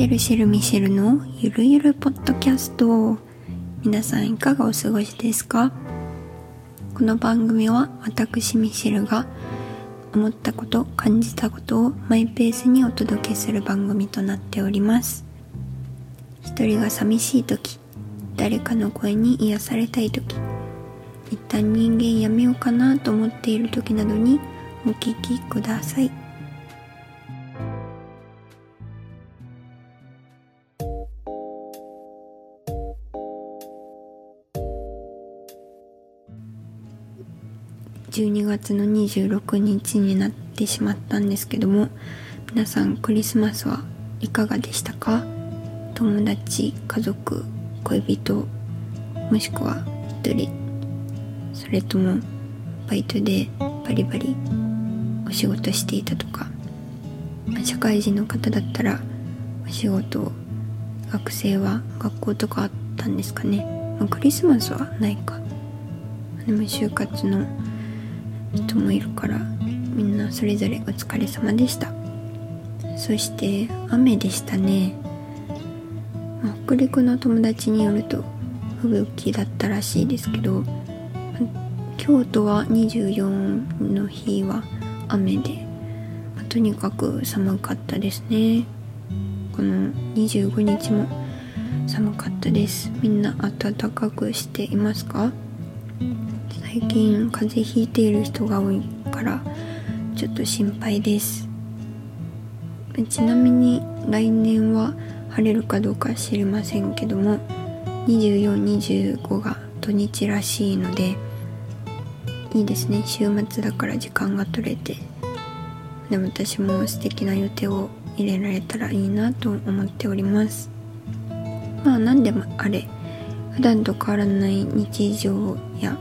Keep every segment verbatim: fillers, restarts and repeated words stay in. シェルシェルミシェルのゆるゆるポッドキャスト、皆さんいかがお過ごしですか？この番組は私ミシェルが思ったこと感じたことをマイペースにお届けする番組となっております。一人が寂しい時、誰かの声に癒されたい時、一旦人間やめようかなと思っている時などにお聞きください。じゅうにがつのにじゅうろくにちになってしまったんですけども、皆さんクリスマスはいかがでしたか？友達、家族、恋人、もしくは一人、それともバイトでバリバリお仕事していたとか、社会人の方だったらお仕事、学生は学校とかあったんですかね。まあ、クリスマスはないか。でも就活の人もいるから、みんなそれぞれお疲れ様でした。そして雨でしたね。まあ、北陸の友達によると吹雪だったらしいですけど、京都はにじゅうよんの日は雨で、まあ、とにかく寒かったですね。このにじゅうごにちも寒かったです。みんな暖かくしていますか？最近風邪ひいている人が多いからちょっと心配です。ちなみに来年は晴れるかどうか知りませんけども、にじゅうよん、にじゅうごが土日らしいのでいいですね。週末だから時間が取れて、でも私も素敵な予定を入れられたらいいなと思っております。まあ何でもあれ、普段と変わらない日常や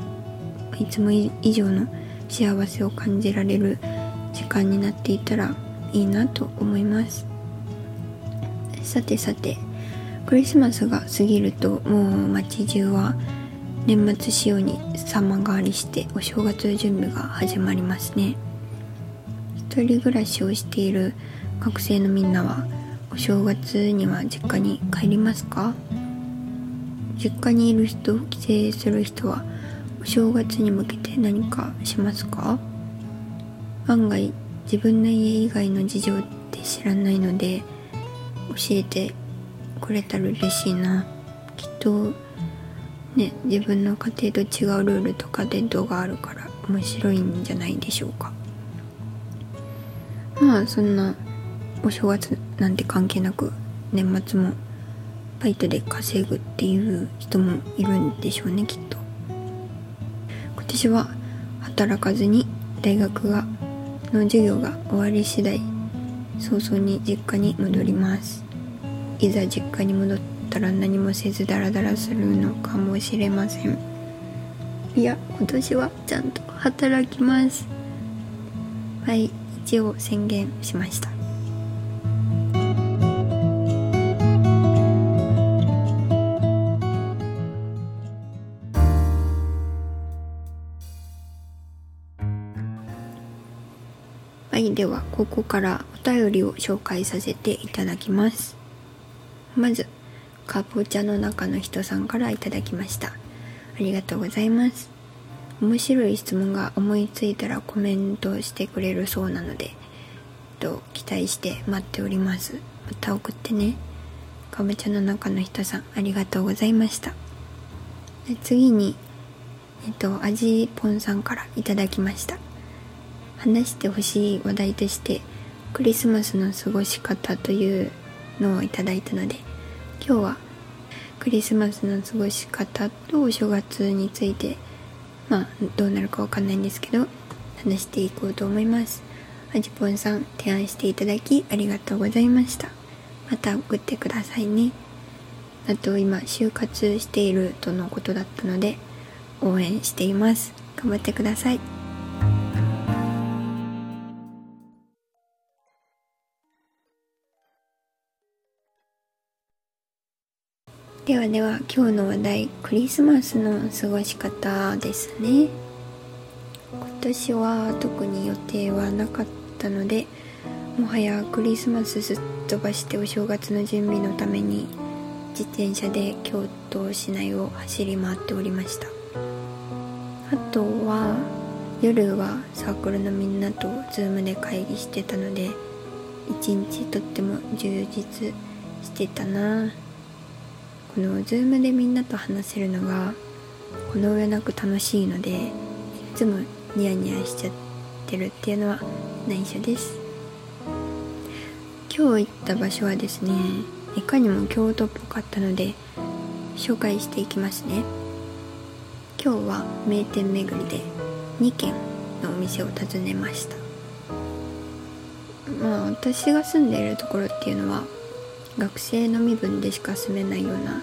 いつも以上の幸せを感じられる時間になっていたらいいなと思います。さてさて、クリスマスが過ぎるともう街中は年末仕様に様変わりしてお正月の準備が始まりますね。一人暮らしをしている学生のみんなはお正月には実家に帰りますか？実家にいる人、帰省する人はお正月に向けて何かしますか？案外自分の家以外の事情って知らないので教えてくれたら嬉しいな。きっとね、自分の家庭と違うルールとか伝統があるから面白いんじゃないでしょうか。まあそんなお正月なんて関係なく年末もバイトで稼ぐっていう人もいるんでしょうね、きっと。今年は働かずに大学がの授業が終わり次第早々に実家に戻ります。いざ実家に戻ったら何もせずダラダラするのかもしれません。いや、今年はちゃんと働きます。はい、一応宣言しました。はい、ではここからお便りを紹介させていただきます。まずかぼちゃの中の人さんからいただきました。ありがとうございます。面白い質問が思いついたらコメントしてくれるそうなのでと期待して待っております。また送ってね。かぼちゃの中の人さん、ありがとうございました。で、次にえっとあじぽんさんからいただきました。話してほしい話題としてクリスマスの過ごし方というのをいただいたので、今日はクリスマスの過ごし方とお正月について、まあどうなるかわかんないんですけど話していこうと思います。あじぽんさん、提案していただきありがとうございました。また送ってくださいね。あと今就活しているとのことだったので応援しています。頑張ってください。ではでは今日の話題、クリスマスの過ごし方ですね。今年は特に予定はなかったのでもはやクリスマスすっ飛ばしてお正月の準備のために自転車で京都市内を走り回っておりました。あとは夜はサークルのみんなとズームで会議してたので、一日とっても充実してたな。このズームでみんなと話せるのがこの上なく楽しいので、いつもニヤニヤしちゃってるっていうのは内緒です。今日行った場所はですね、いかにも京都っぽかったので紹介していきますね。今日は名店巡りでにけんのお店を訪ねました。まあ私が住んでいるところっていうのは学生の身分でしか住めないような、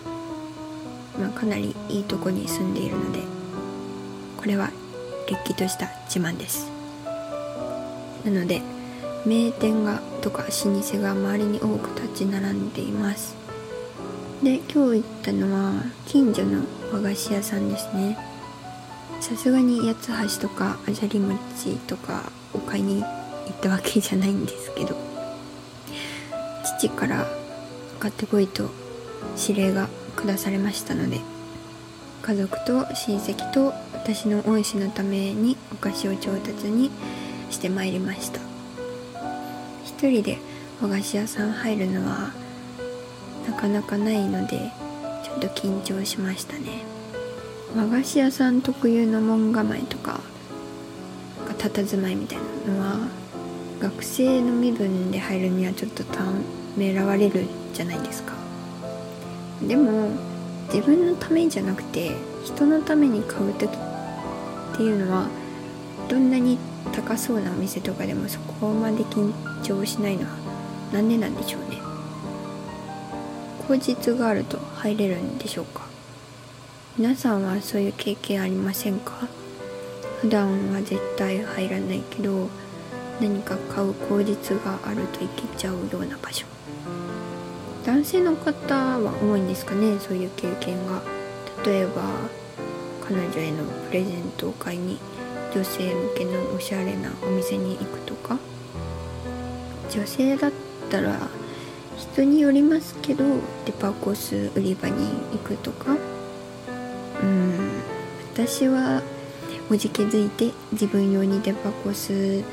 まあ、かなりいいとこに住んでいるので、これはれっきとした自慢です。なので名店がとか老舗が周りに多く立ち並んでいます。で、今日行ったのは近所の和菓子屋さんですね。さすがに八つ橋とかあじゃり餅とかを買いに行ったわけじゃないんですけど、父から買ってこいと指令が下されましたので、家族と親戚と私の恩師のためにお菓子を調達にしてまいりました。一人で和菓子屋さん入るのはなかなかないので、ちょっと緊張しましたね。和菓子屋さん特有の門構えとか佇まいみたいなのは学生の身分で入るにはちょっとためらわれるじゃないですか。でも自分のためじゃなくて人のために買う時っていうのは、どんなに高そうなお店とかでもそこまで緊張しないのはなんでなんでしょうね。口実があると入れるんでしょうか。皆さんはそういう経験ありませんか？普段は絶対入らないけど、何か買う口実があると行けちゃうような場所。男性の方は多いんですかね、そういう経験が。例えば彼女へのプレゼントを買いに女性向けのおしゃれなお店に行くとか。女性だったら人によりますけど、デパコス売り場に行くとか。うーん、私はおじけづいて自分用にデパコス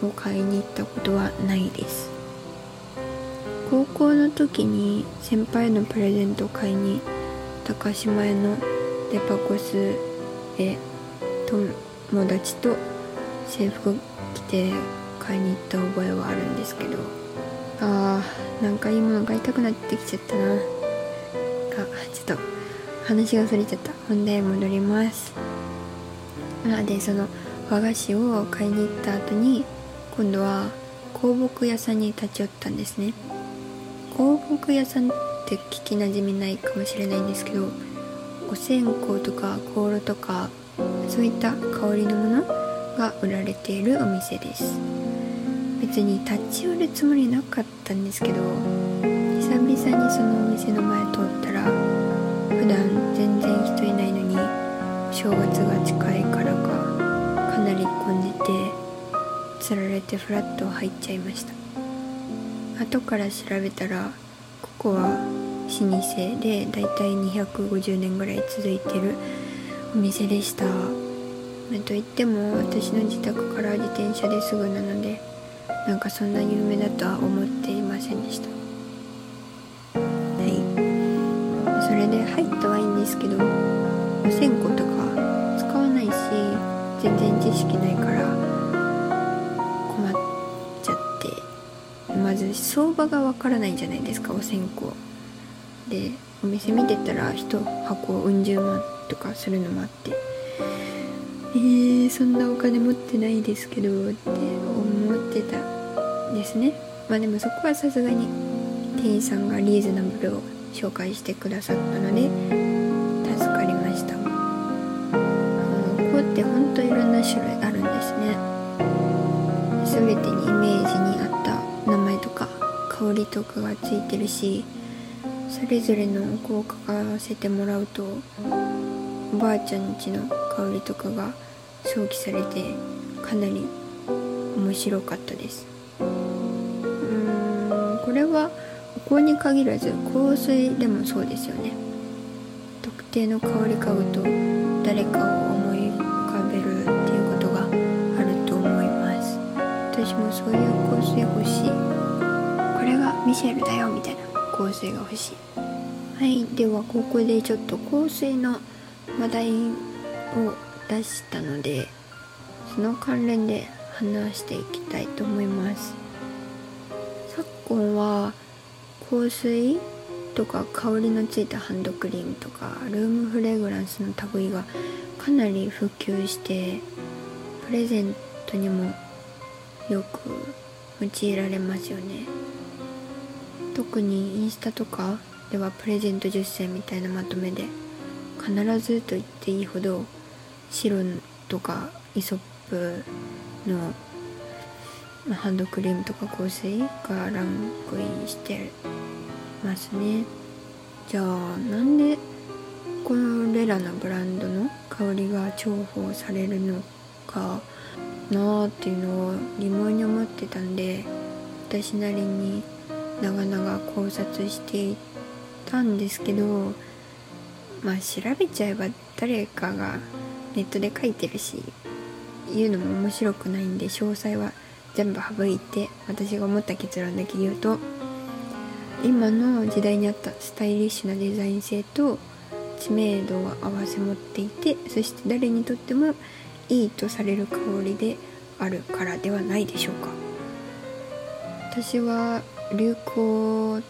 を買いに行ったことはないです。高校の時に先輩のプレゼントを買いに高島屋のデパコスへ友達と制服着て買いに行った覚えはあるんですけど、あーなんかいいもの買いたくなってきちゃったなあ。ちょっと話がそれちゃった。本題戻ります。なのでその和菓子を買いに行った後に、今度は香木屋さんに立ち寄ったんですね。香木屋さんって聞きなじみないかもしれないんですけど、お線香とか香炉とかそういった香りのものが売られているお店です。別に立ち寄るつもりなかったんですけど、久々にそのお店の前通ったら、普段全然人いないのに正月が近いからかかなり混んでて、つられてフラッと入っちゃいました。後から調べたら、ここは老舗でだいたいにひゃくごじゅうねんぐらい続いてるお店でした。といっても私の自宅から自転車ですぐなので、なんかそんな有名だとは思っていませんでした。はい、それで入ったはいいんですけど、お線香とか使わないし全然知識ないから相場がわからないじゃないですか、お線香で。お店見てたら一箱うん十万とかするのもあって、えー、そんなお金持ってないですけどって思ってたですね。まあでもそこはさすがに店員さんがリーズナブルを紹介してくださったので助かりました。香ってほんといろんな種類あるんですね。全てにイメージに合った名前とか香りとかがついてるし、それぞれの香を嗅がせてもらうとおばあちゃん家の香りとかが想起されて、かなり面白かったです。れはお香に限らず香水でもそうですよね。特定の香り嗅ぐと誰かを思い浮かべるっていうことがあると思います。私もそういう香水欲しい、これがミシェルだよみたいな香水が欲しい。はい、ではここでちょっと香水の話題を出したので、その関連で話していきたいと思います。昨今は香水とか香りのついたハンドクリームとかルームフレグランスの類がかなり普及して、プレゼントにもよく用いられますよね。特にインスタとかではプレゼントじゅっせんみたいなまとめで必ずと言っていいほど白とかイソップのハンドクリームとか香水がランクインしてますね。じゃあなんでこれらのブランドの香りが重宝されるのかなあっていうのを疑問に思ってたんで、私なりに長々考察していたんですけど、まあ調べちゃえば誰かがネットで書いてるし言うのも面白くないんで、詳細は全部省いて私が思った結論だけ言うと、今の時代に合ったスタイリッシュなデザイン性と知名度を併せ持っていて、そして誰にとってもいいとされる香りであるからではないでしょうか。私は流行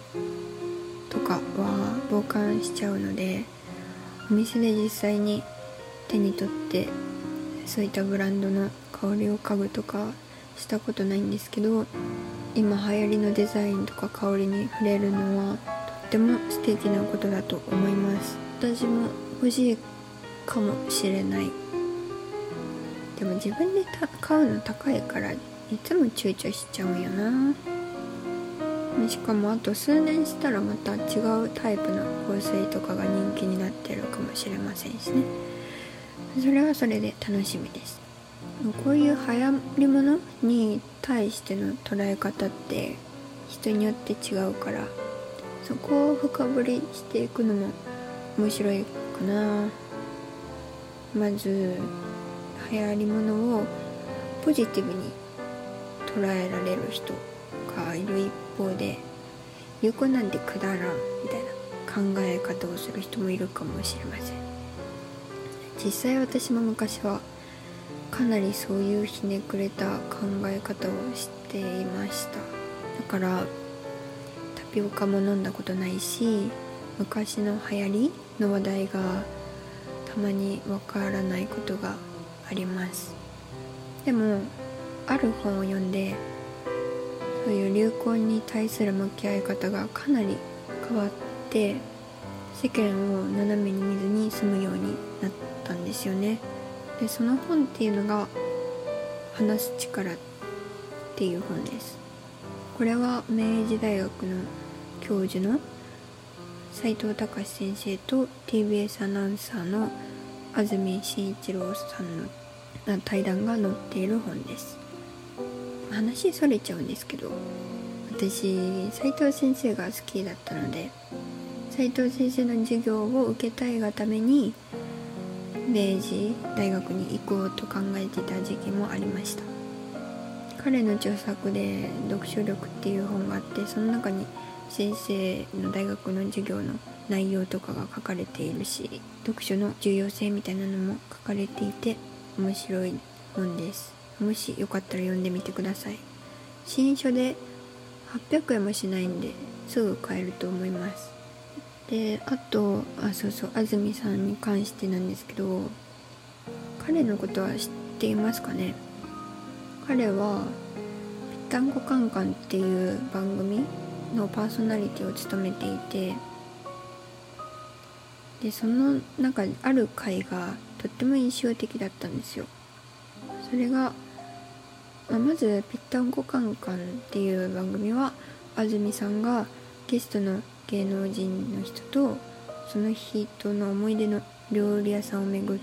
とかは傍観しちゃうので、お店で実際に手に取ってそういったブランドの香りを嗅ぐとかしたことないんですけど、今流行りのデザインとか香りに触れるのはとっても素敵なことだと思います。私も欲しいかもしれない。でも自分で買うの高いからいつも躊躇しちゃうんよな。しかもあと数年したらまた違うタイプの香水とかが人気になってるかもしれませんしね。それはそれで楽しみです。こういう流行りものに対しての捉え方って人によって違うから、そこを深掘りしていくのも面白いかな。まず流行りものをポジティブに捉えられる人がいる一方で、流行なんてくだらんみたいな考え方をする人もいるかもしれません。実際私も昔はかなりそういうひねくれた考え方をしていました。だからタピオカも飲んだことないし、昔の流行りの話題がたまにわからないことがあります。でもある本を読んで、そういう流行に対する向き合い方がかなり変わって、世間を斜めに見ずに済むようになったんですよね。でその本っていうのが話す力っていう本です。これは明治大学の教授の斉藤隆先生と ティービーエス アナウンサーの安住紳一郎さんの対談が載っている本です。話それちゃうんですけど、私斉藤先生が好きだったので、斉藤先生の授業を受けたいがために明治大学に行こうと考えていた時期もありました。彼の著作で読書力っていう本があって、その中に先生の大学の授業の内容とかが書かれているし、読書の重要性みたいなのも書かれていて面白い本です。もしよかったら読んでみてください。新書ではっぴゃくえんもしないんですぐ買えると思います。であとあそうそう安住さんに関してなんですけど、彼のことは知っていますかね。彼は「ぴったんこカンカン」っていう番組のパーソナリティを務めていて、でその中にある回がとっても印象的だったんですよ。それが、まあ、まず「ぴったんこカンカン」っていう番組は安住さんがゲストの芸能人の人とその人の思い出の料理屋さんを巡っ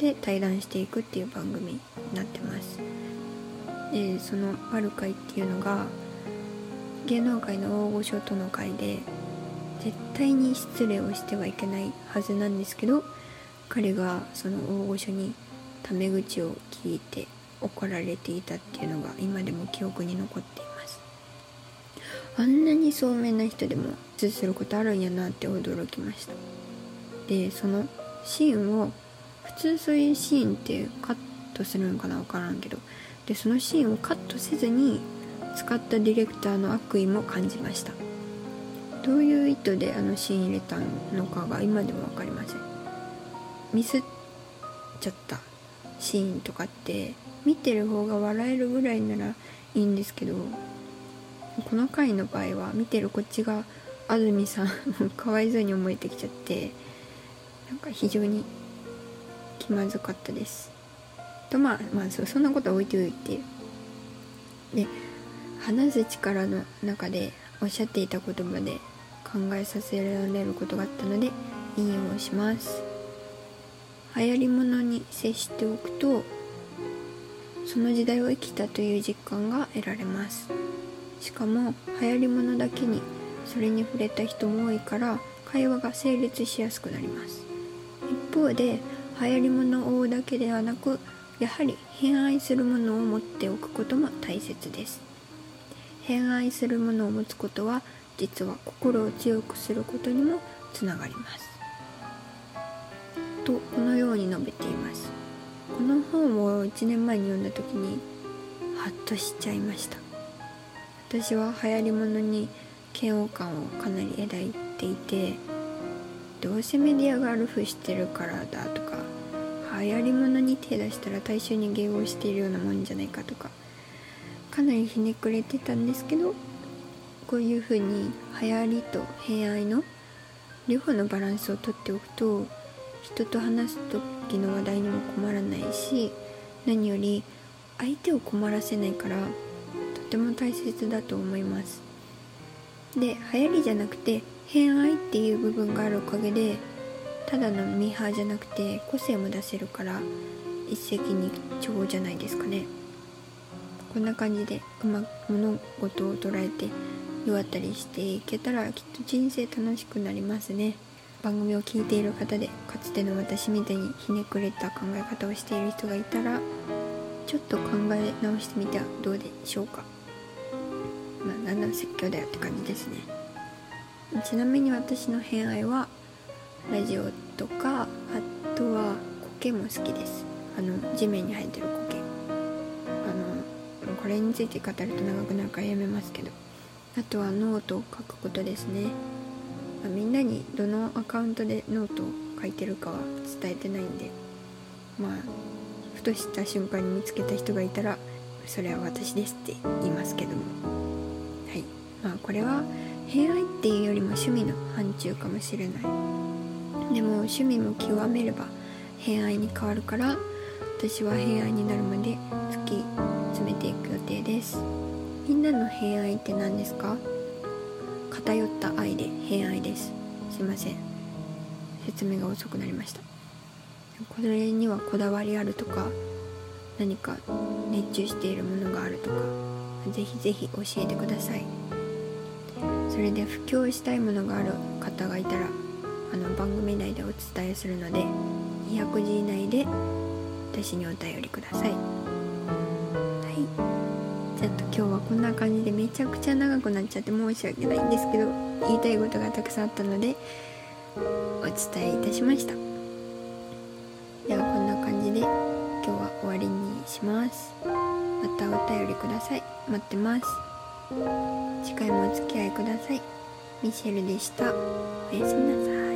て対談していくっていう番組になってます。でそのある会っていうのが芸能界の大御所との会で絶対に失礼をしてはいけないはずなんですけど、彼がその大御所にタメ口を聞いて怒られていたっていうのが今でも記憶に残っています。あんなに聡明な人でもミスすることあるんやなって驚きました。で、そのシーンを普通そういうシーンってカットするのかな、分からんけど、でそのシーンをカットせずに使ったディレクターの悪意も感じました。どういう意図であのシーン入れたのかが今でも分かりません。ミスっちゃったシーンとかって見てる方が笑えるぐらいならいいんですけど、この回の場合は見てるこっちが安住さんかわいそうに思えてきちゃって、なんか非常に気まずかったですと、まあまあ そ, そんなことは置いておいて、で話す力の中でおっしゃっていた言葉で考えさせられることがあったので引用をします。流行り物に接しておくとその時代を生きたという実感が得られます。しかも流行り物だけにそれに触れた人も多いから会話が成立しやすくなります。一方で流行り物を追うだけではなく、やはり偏愛するものを持っておくことも大切です。偏愛するものを持つことは実は心を強くすることにもつながりますと、このように述べています。この本をいちねんまえに読んだ時にハッとしちゃいました。私は流行り物に嫌悪感をかなり抱いていて、どうせメディアがルフしてるからだとか、流行り物に手出したら大衆に迎合しているようなもんじゃないかとか、かなりひねくれてたんですけど、こういう風に流行りと偏愛の両方のバランスをとっておくと、人と話す時の話題にも困らないし、何より相手を困らせないからとても大切だと思います。で、流行りじゃなくて偏愛っていう部分があるおかげで、ただのミーハーじゃなくて個性も出せるから一石二鳥じゃないですかね。こんな感じでうまく物事を捉えて世渡りしていけたらきっと人生楽しくなりますね。番組を聞いている方でかつての私みたいにひねくれた考え方をしている人がいたらちょっと考え直してみてはどうでしょうか。まあ、だんだん説教だよって感じですね。ちなみに私の偏愛はラジオとか、あとは苔も好きです。あの地面に生えてる苔、あのこれについて語ると長くなるからやめますけど、あとはノートを書くことですね。まあ、みんなにどのアカウントでノートを書いてるかは伝えてないんで、まあふとした瞬間に見つけた人がいたらそれは私ですって言いますけども、まあこれは偏愛っていうよりも趣味の範疇かもしれない。でも趣味も極めれば偏愛に変わるから、私は偏愛になるまで突き詰めていく予定です。みんなの偏愛って何ですか？偏った愛で偏愛です。すいません、説明が遅くなりました。これにはこだわりあるとか、何か熱中しているものがあるとか、ぜひぜひ教えてください。それで布教したいものがある方がいたら、あの番組内でお伝えするのでにひゃくじ以内で私にお便りください。はい、ちょっと今日はこんな感じでめちゃくちゃ長くなっちゃって申し訳ないんですけど、言いたいことがたくさんあったのでお伝えいたしました。ではこんな感じで今日は終わりにします。またお便りください。待ってます。次回もお付き合いください。ミシェルでした。おやすみなさい。